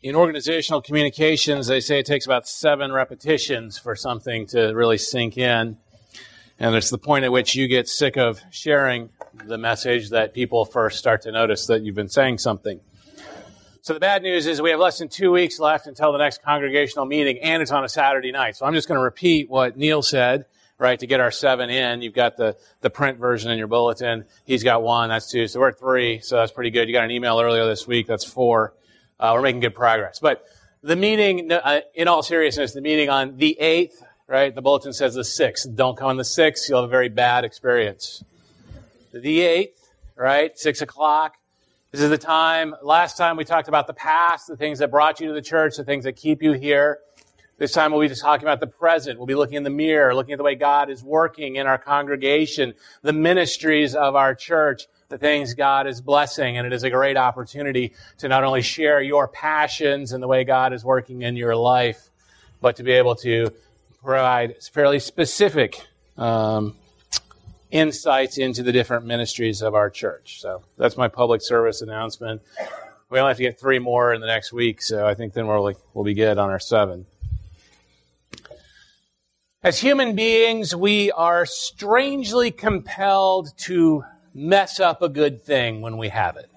In organizational communications, they say it takes about 7 repetitions for something to really sink in. And it's the point at which you get sick of sharing the message that people first start to notice that you've been saying something. So the bad news is we have less than 2 weeks left until the next congregational meeting, and it's on a Saturday night. So I'm just going to repeat what Neil said, right, to get our 7 in. You've got the print version in your bulletin. He's got 1, that's 2. So we're at 3, so that's pretty good. You got an email earlier this week, that's 4. We're making good progress. But the meeting, in all seriousness, the meeting on the 8th, right? The bulletin says the 6th. Don't come on the 6th. You'll have a very bad experience. The 8th, right? 6 o'clock. This is the time. Last time we talked about the past, the things that brought you to the church, the things that keep you here. This time we'll be just talking about the present. We'll be looking in the mirror, looking at the way God is working in our congregation, the ministries of our church, the things God is blessing, and it is a great opportunity to not only share your passions and the way God is working in your life, but to be able to provide fairly specific insights into the different ministries of our church. So that's my public service announcement. We only have to get 3 more in the next week, so I think then we'll be good on our 7. As human beings, we are strangely compelled to mess up a good thing when we have it.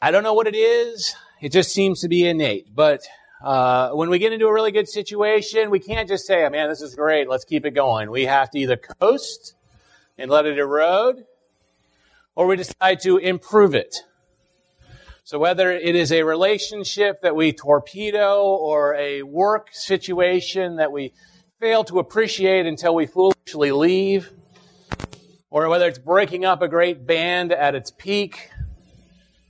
I don't know what it is. It just seems to be innate. But when we get into a really good situation, we can't just say, oh, man, this is great, let's keep it going. We have to either coast and let it erode, or we decide to improve it. So whether it is a relationship that we torpedo or a work situation that we fail to appreciate until we foolishly leave, or whether it's breaking up a great band at its peak,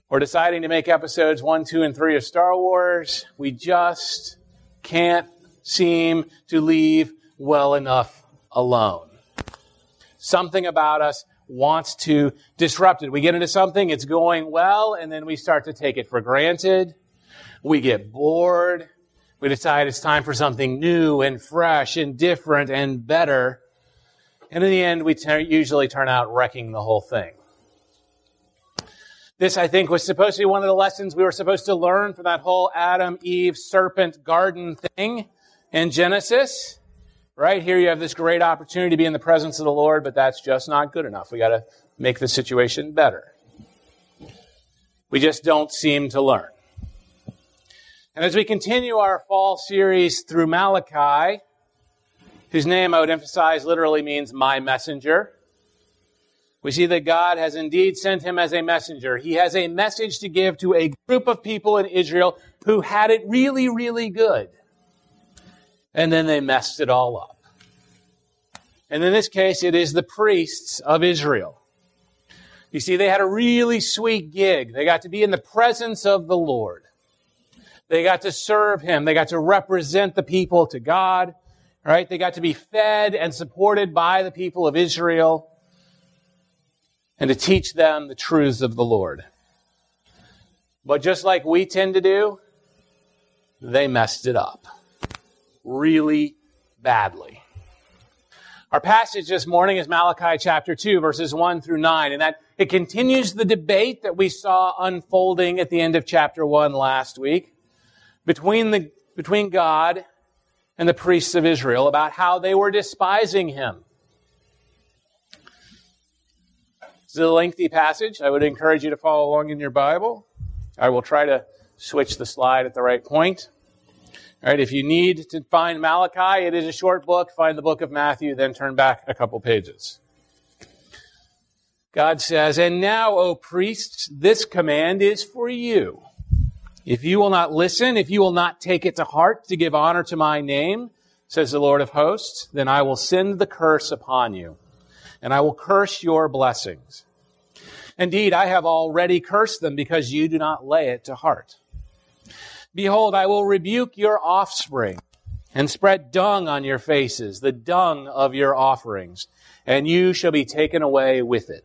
or deciding to make episodes 1, 2, and 3 of Star Wars, we just can't seem to leave well enough alone. Something about us wants to disrupt it. We get into something, it's going well, and then we start to take it for granted. We get bored. We decide it's time for something new and fresh and different and better. And in the end, we usually turn out wrecking the whole thing. This, I think, was supposed to be one of the lessons we were supposed to learn from that whole Adam, Eve, serpent, garden thing in Genesis. Right here you have this great opportunity to be in the presence of the Lord, but that's just not good enough. We got to make the situation better. We just don't seem to learn. And as we continue our fall series through Malachi, whose name I would emphasize literally means my messenger. We see that God has indeed sent him as a messenger. He has a message to give to a group of people in Israel who had it really, really good. And then they messed it all up. And in this case, it is the priests of Israel. You see, they had a really sweet gig. They got to be in the presence of the Lord. They got to serve him. They got to represent the people to God. Right? They got to be fed and supported by the people of Israel and to teach them the truths of the Lord. But just like we tend to do, they messed it up really badly. Our passage this morning is Malachi chapter 2, verses 1-9, and that it continues the debate that we saw unfolding at the end of chapter 1 last week between God and the priests of Israel about how they were despising him. This is a lengthy passage. I would encourage you to follow along in your Bible. I will try to switch the slide at the right point. All right, if you need to find Malachi, it is a short book. Find the book of Matthew, then turn back a couple pages. God says, "And now, O priests, this command is for you. If you will not listen, if you will not take it to heart to give honor to my name, says the Lord of hosts, then I will send the curse upon you, and I will curse your blessings. Indeed, I have already cursed them because you do not lay it to heart. Behold, I will rebuke your offspring and spread dung on your faces, the dung of your offerings, and you shall be taken away with it.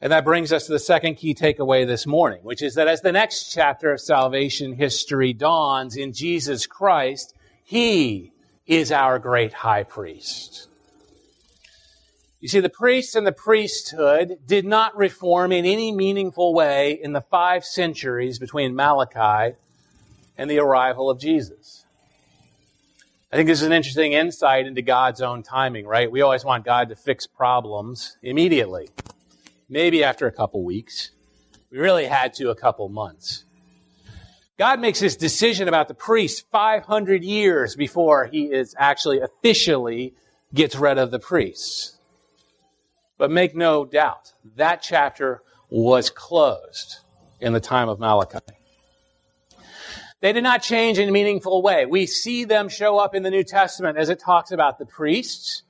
And that brings us to the second key takeaway this morning, which is that as the next chapter of salvation history dawns in Jesus Christ, He is our great high priest. You see, the priests and the priesthood did not reform in any meaningful way in the 5 centuries between Malachi and the arrival of Jesus. I think this is an interesting insight into God's own timing, right? We always want God to fix problems immediately. Maybe after a couple weeks. We really had to a couple months. God makes his decision about the priest 500 years before he is actually officially gets rid of the priests. But make no doubt, that chapter was closed in the time of Malachi. They did not change in a meaningful way. We see them show up in the New Testament as it talks about the priests.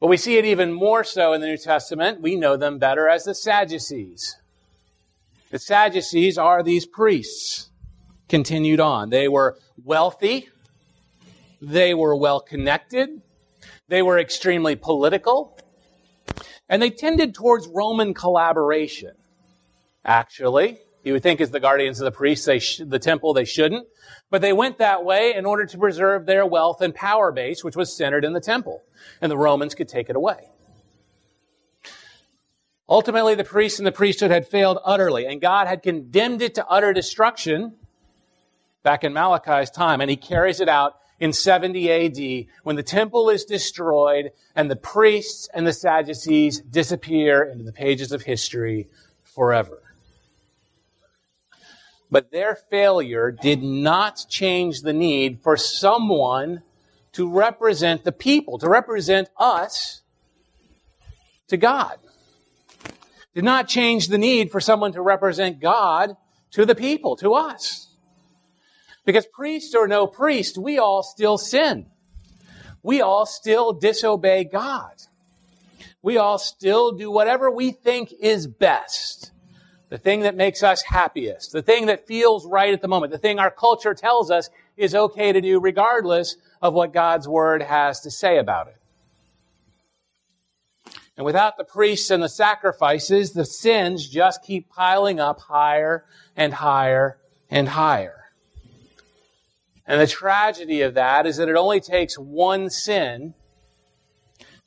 But we see it even more so in the New Testament. We know them better as the Sadducees. The Sadducees are these priests continued on. They were wealthy. They were well-connected. They were extremely political. And they tended towards Roman collaboration. Actually, you would think as the guardians of the priests, the temple, they shouldn't. But they went that way in order to preserve their wealth and power base, which was centered in the temple. And the Romans could take it away. Ultimately, the priests and the priesthood had failed utterly, and God had condemned it to utter destruction back in Malachi's time. And he carries it out in 70 AD when the temple is destroyed and the priests and the Sadducees disappear into the pages of history forever. But their failure did not change the need for someone to represent the people, to represent us to God. Did not change the need for someone to represent God to the people, to us. Because priest or no priest, we all still sin. We all still disobey God. We all still do whatever we think is best. The thing that makes us happiest, the thing that feels right at the moment, the thing our culture tells us is okay to do regardless of what God's word has to say about it. And without the priests and the sacrifices, the sins just keep piling up higher and higher and higher. And the tragedy of that is that it only takes one sin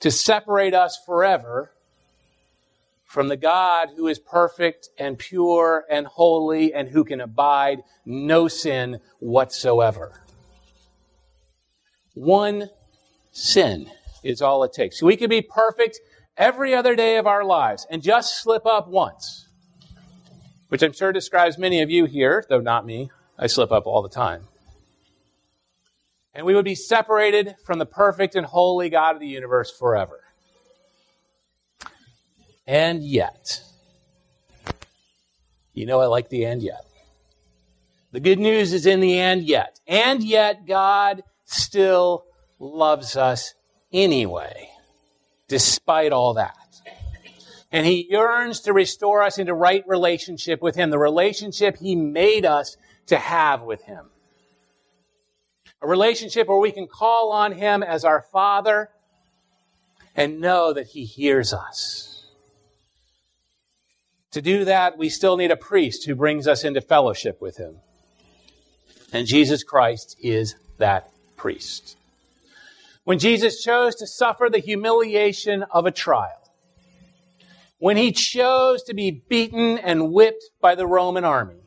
to separate us forever from the God who is perfect and pure and holy and who can abide no sin whatsoever. One sin is all it takes. We could be perfect every other day of our lives and just slip up once, which I'm sure describes many of you here, though not me. I slip up all the time. And we would be separated from the perfect and holy God of the universe forever. And yet, you know I like the and yet. The good news is in the and yet. And yet God still loves us anyway, despite all that. And he yearns to restore us into right relationship with him, the relationship he made us to have with him. A relationship where we can call on him as our Father and know that he hears us. To do that, we still need a priest who brings us into fellowship with him. And Jesus Christ is that priest. When Jesus chose to suffer the humiliation of a trial, when he chose to be beaten and whipped by the Roman army,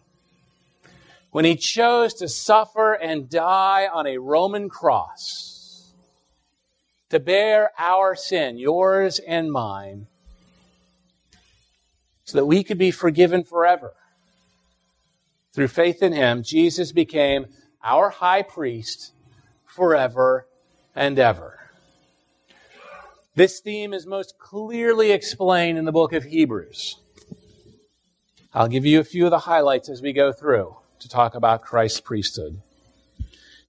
when he chose to suffer and die on a Roman cross, to bear our sin, yours and mine, so that we could be forgiven forever. Through faith in him, Jesus became our high priest forever and ever. This theme is most clearly explained in the book of Hebrews. I'll give you a few of the highlights as we go through to talk about Christ's priesthood.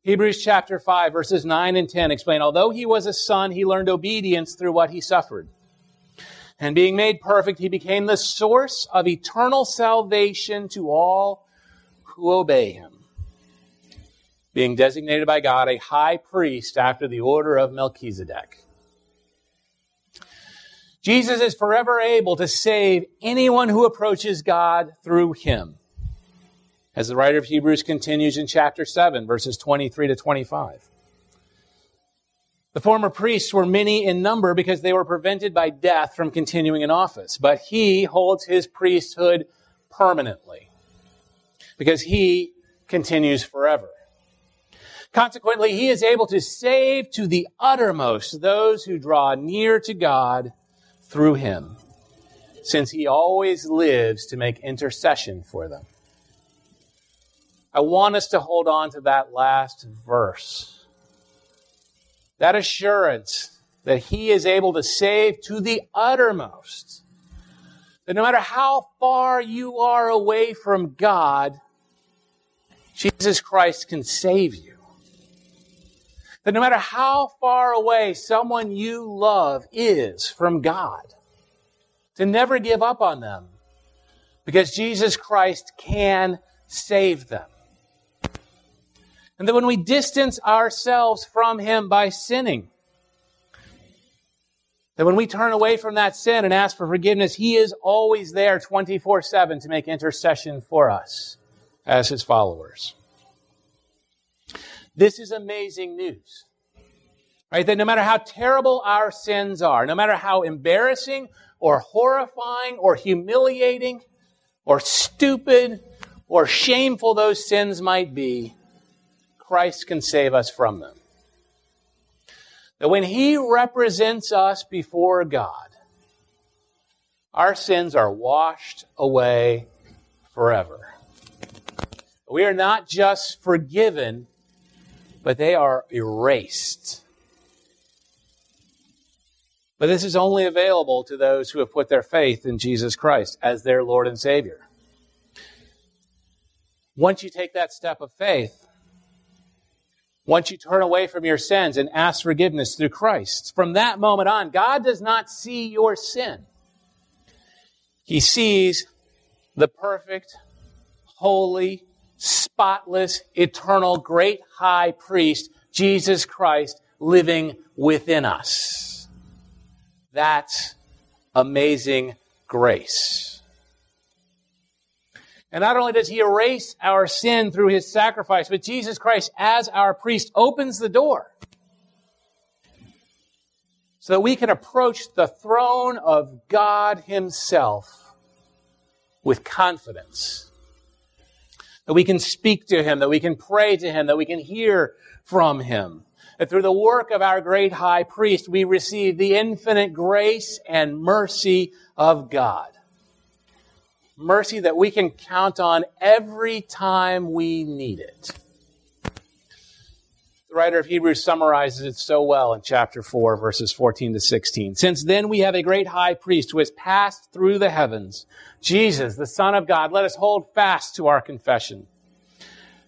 Hebrews chapter 5, verses 9 and 10 explain, although he was a son, he learned obedience through what he suffered. And being made perfect, he became the source of eternal salvation to all who obey him. Being designated by God a high priest after the order of Melchizedek. Jesus is forever able to save anyone who approaches God through him. As the writer of Hebrews continues in chapter 7, verses 23 to 25. The former priests were many in number because they were prevented by death from continuing in office. But he holds his priesthood permanently because he continues forever. Consequently, he is able to save to the uttermost those who draw near to God through him, since he always lives to make intercession for them. I want us to hold on to that last verse. That assurance that he is able to save to the uttermost. That no matter how far you are away from God, Jesus Christ can save you. That no matter how far away someone you love is from God, to never give up on them, because Jesus Christ can save them. And that when we distance ourselves from him by sinning, that when we turn away from that sin and ask for forgiveness, he is always there 24/7 to make intercession for us as his followers. This is amazing news, right? That no matter how terrible our sins are, no matter how embarrassing or horrifying or humiliating or stupid or shameful those sins might be, Christ can save us from them. That when he represents us before God, our sins are washed away forever. We are not just forgiven, but they are erased. But this is only available to those who have put their faith in Jesus Christ as their Lord and Savior. Once you take that step of faith, once you turn away from your sins and ask forgiveness through Christ, from that moment on, God does not see your sin. He sees the perfect, holy, spotless, eternal, great high priest, Jesus Christ, living within us. That's amazing grace. And not only does he erase our sin through his sacrifice, but Jesus Christ, as our priest, opens the door so that we can approach the throne of God himself with confidence. That we can speak to him, that we can pray to him, that we can hear from him. That through the work of our great high priest, we receive the infinite grace and mercy of God. Mercy that we can count on every time we need it. The writer of Hebrews summarizes it so well in chapter 4, verses 14 to 16. Since then we have a great high priest who has passed through the heavens, Jesus, the Son of God. Let us hold fast to our confession.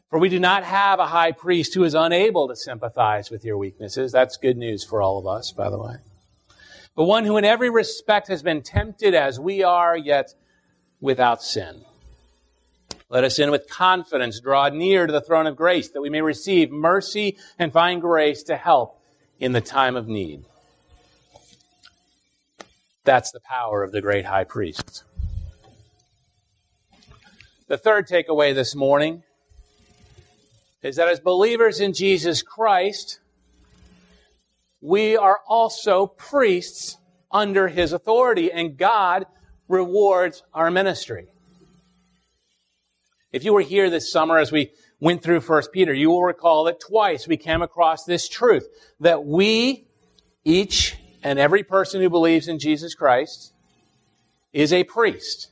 For we do not have a high priest who is unable to sympathize with your weaknesses. That's good news for all of us, by the way. But one who in every respect has been tempted as we are, yet without sin. Let us in with confidence draw near to the throne of grace that we may receive mercy and find grace to help in the time of need. That's the power of the great high priest. The third takeaway this morning is that as believers in Jesus Christ, we are also priests under his authority, and God rewards our ministry. If you were here this summer as we went through 1 Peter, you will recall that twice we came across this truth, that we, each and every person who believes in Jesus Christ, is a priest.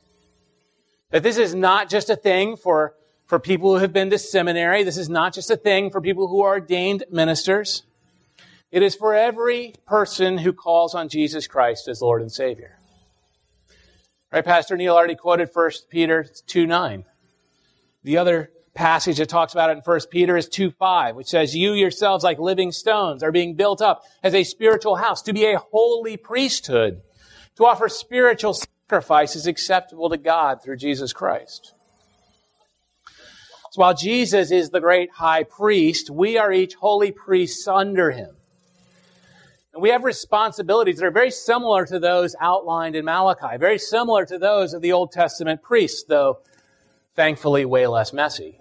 That this is not just a thing for people who have been to seminary. This is not just a thing for people who are ordained ministers. It is for every person who calls on Jesus Christ as Lord and Savior. Right, Pastor Neil already quoted 1 Peter 2:9. The other passage that talks about it in 1 Peter is 2:5, which says, you yourselves, like living stones, are being built up as a spiritual house to be a holy priesthood, to offer spiritual sacrifices acceptable to God through Jesus Christ. So while Jesus is the great high priest, we are each holy priests under him. And we have responsibilities that are very similar to those outlined in Malachi, very similar to those of the Old Testament priests, though thankfully way less messy.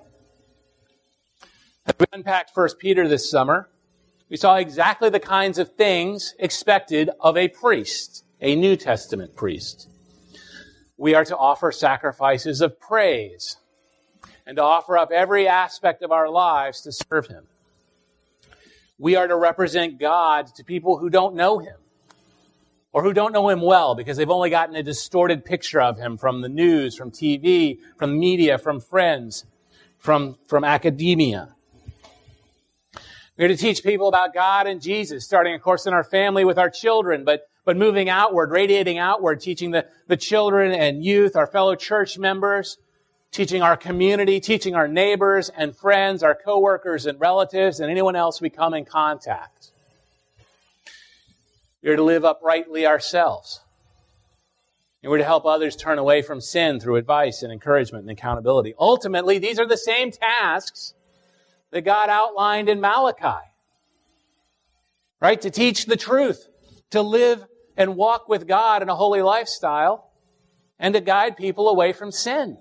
As we unpacked 1 Peter this summer, we saw exactly the kinds of things expected of a priest, a New Testament priest. We are to offer sacrifices of praise and to offer up every aspect of our lives to serve Him. We are to represent God to people who don't know Him or who don't know Him well because they've only gotten a distorted picture of Him from the news, from TV, from media, from friends, from academia. We're to teach people about God and Jesus, starting, of course, in our family with our children, but moving outward, radiating outward, teaching the children and youth, our fellow church members, teaching our community, teaching our neighbors and friends, our coworkers and relatives, and anyone else we come in contact. We're to live uprightly ourselves. And we're to help others turn away from sin through advice and encouragement and accountability. Ultimately, these are the same tasks that God outlined in Malachi, right? To teach the truth, to live and walk with God in a holy lifestyle, and to guide people away from sin.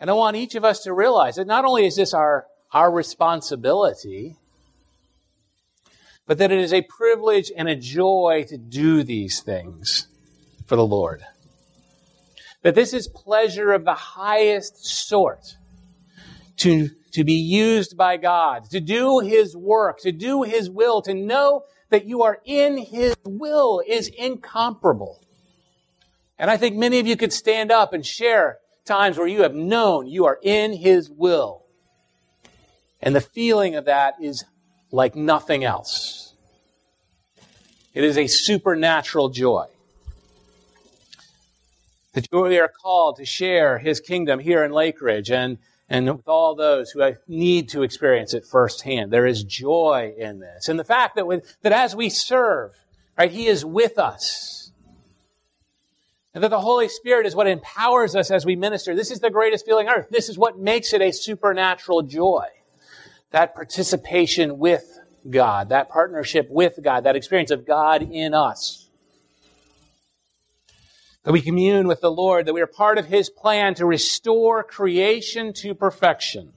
And I want each of us to realize that not only is this our responsibility, but that it is a privilege and a joy to do these things for the Lord. That this is pleasure of the highest sort, to be used by God, to do His work, to do His will, to know that you are in His will is incomparable. And I think many of you could stand up and share times where you have known you are in His will. And the feeling of that is like nothing else. It is a supernatural joy. The joy we are called to share His kingdom here in Lake Ridge and with all those who need to experience it firsthand. There is joy in this. And the fact that as we serve, right, He is with us. And that the Holy Spirit is what empowers us as we minister. This is the greatest feeling on earth. This is what makes it a supernatural joy. That participation with God, that partnership with God, that experience of God in us. That we commune with the Lord, that we are part of His plan to restore creation to perfection.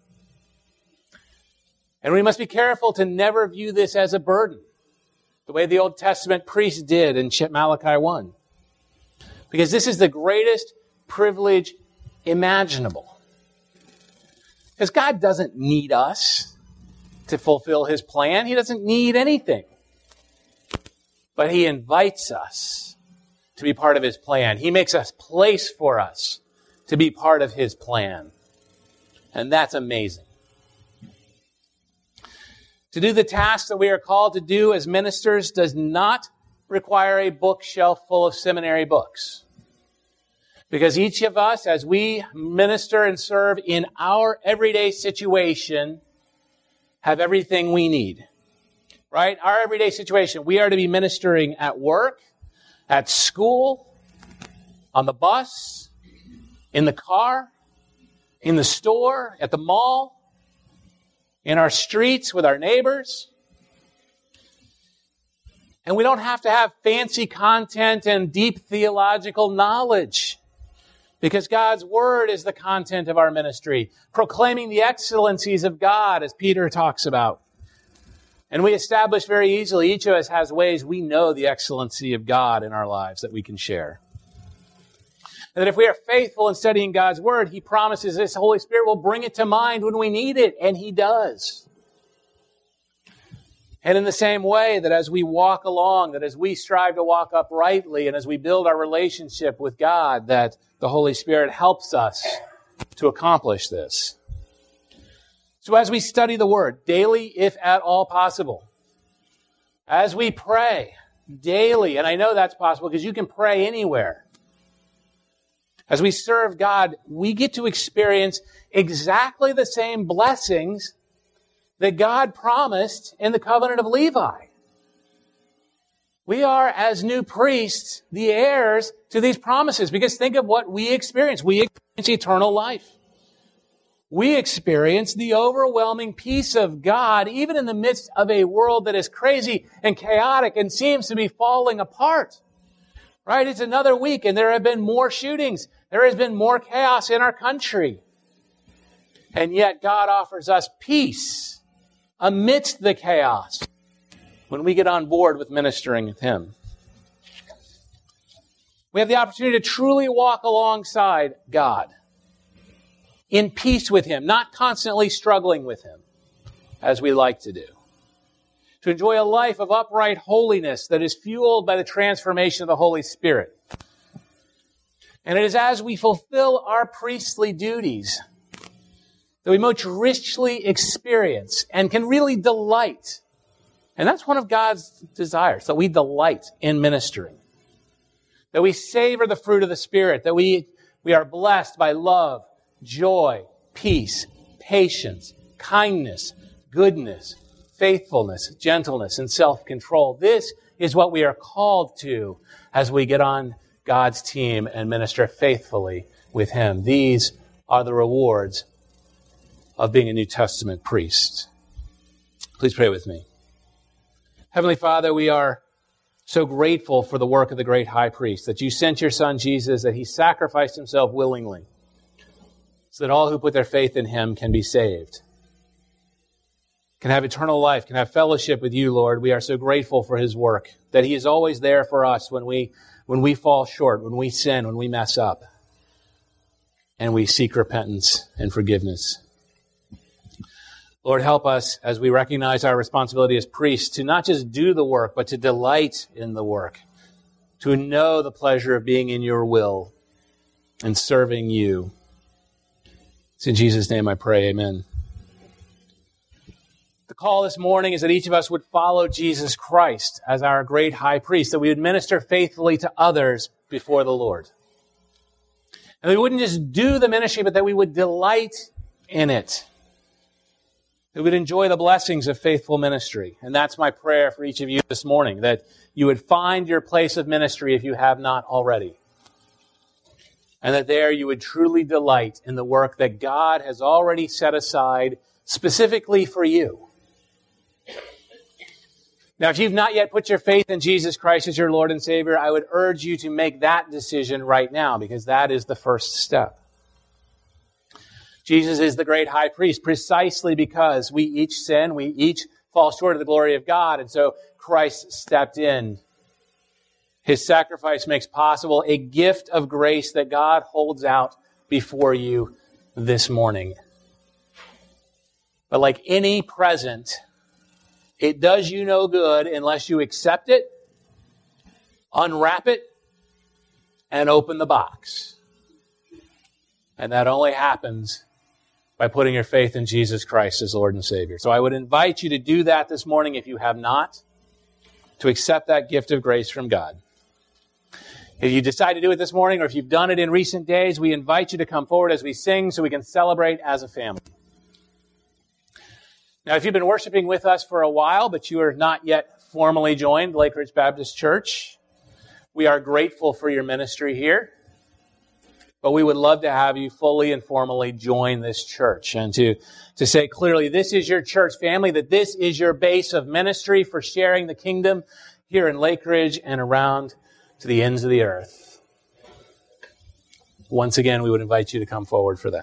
And we must be careful to never view this as a burden, the way the Old Testament priests did in Malachi 1. Because this is the greatest privilege imaginable. Because God doesn't need us to fulfill His plan. He doesn't need anything. But He invites us to be part of His plan. He makes a place for us to be part of His plan. And that's amazing. To do the tasks that we are called to do as ministers does not require a bookshelf full of seminary books. Because each of us, as we minister and serve in our everyday situation, have everything we need. Right? Our everyday situation. We are to be ministering at work, at school, on the bus, in the car, in the store, at the mall, in our streets with our neighbors. And we don't have to have fancy content and deep theological knowledge because God's Word is the content of our ministry, proclaiming the excellencies of God, as Peter talks about. And we establish very easily, each of us has ways we know the excellency of God in our lives that we can share. And that if we are faithful in studying God's Word, He promises this Holy Spirit will bring it to mind when we need it, and He does. And in the same way that as we walk along, that as we strive to walk uprightly and as we build our relationship with God, that the Holy Spirit helps us to accomplish this. So as we study the Word daily, if at all possible, as we pray daily, and I know that's possible because you can pray anywhere, as we serve God, we get to experience exactly the same blessings that God promised in the covenant of Levi. We are, as new priests, the heirs to these promises because think of what we experience. We experience eternal life. we experience the overwhelming peace of God, even in the midst of a world that is crazy and chaotic and seems to be falling apart. Right? It's another week and there have been more shootings. There has been more chaos in our country. And yet God offers us peace amidst the chaos when we get on board with ministering with Him. We have the opportunity to truly walk alongside God, in peace with Him, not constantly struggling with Him, as we like to do. To enjoy a life of upright holiness that is fueled by the transformation of the Holy Spirit. And it is as we fulfill our priestly duties that we most richly experience and can really delight. And that's one of God's desires, that we delight in ministering. That we savor the fruit of the Spirit, that we are blessed by love, joy, peace, patience, kindness, goodness, faithfulness, gentleness, and self-control. This is what we are called to as we get on God's team and minister faithfully with Him. These are the rewards of being a New Testament priest. Please pray with me. Heavenly Father, we are so grateful for the work of the great high priest, that you sent your Son Jesus, that He sacrificed Himself willingly, so that all who put their faith in Him can be saved, can have eternal life, can have fellowship with you, Lord. We are so grateful for His work, that He is always there for us when we fall short, when we sin, when we mess up, and we seek repentance and forgiveness. Lord, help us as we recognize our responsibility as priests to not just do the work, but to delight in the work, to know the pleasure of being in your will and serving you. It's in Jesus' name I pray, amen. The call this morning is that each of us would follow Jesus Christ as our great high priest, that we would minister faithfully to others before the Lord. And we wouldn't just do the ministry, but that we would delight in it. That we would enjoy the blessings of faithful ministry. And that's my prayer for each of you this morning, that you would find your place of ministry if you have not already. And that there you would truly delight in the work that God has already set aside specifically for you. Now, if you've not yet put your faith in Jesus Christ as your Lord and Savior, I would urge you to make that decision right now, because that is the first step. Jesus is the great high priest precisely because we each sin, we each fall short of the glory of God, and so Christ stepped in. His sacrifice makes possible a gift of grace that God holds out before you this morning. But like any present, it does you no good unless you accept it, unwrap it, and open the box. And that only happens by putting your faith in Jesus Christ as Lord and Savior. So I would invite you to do that this morning if you have not, to accept that gift of grace from God. If you decide to do it this morning, or if you've done it in recent days, we invite you to come forward as we sing so we can celebrate as a family. Now, if you've been worshiping with us for a while, but you are not yet formally joined Lake Ridge Baptist Church, we are grateful for your ministry here, but we would love to have you fully and formally join this church, and to say clearly, this is your church family, that this is your base of ministry for sharing the kingdom here in Lake Ridge and around to the ends of the earth. Once again, we would invite you to come forward for that.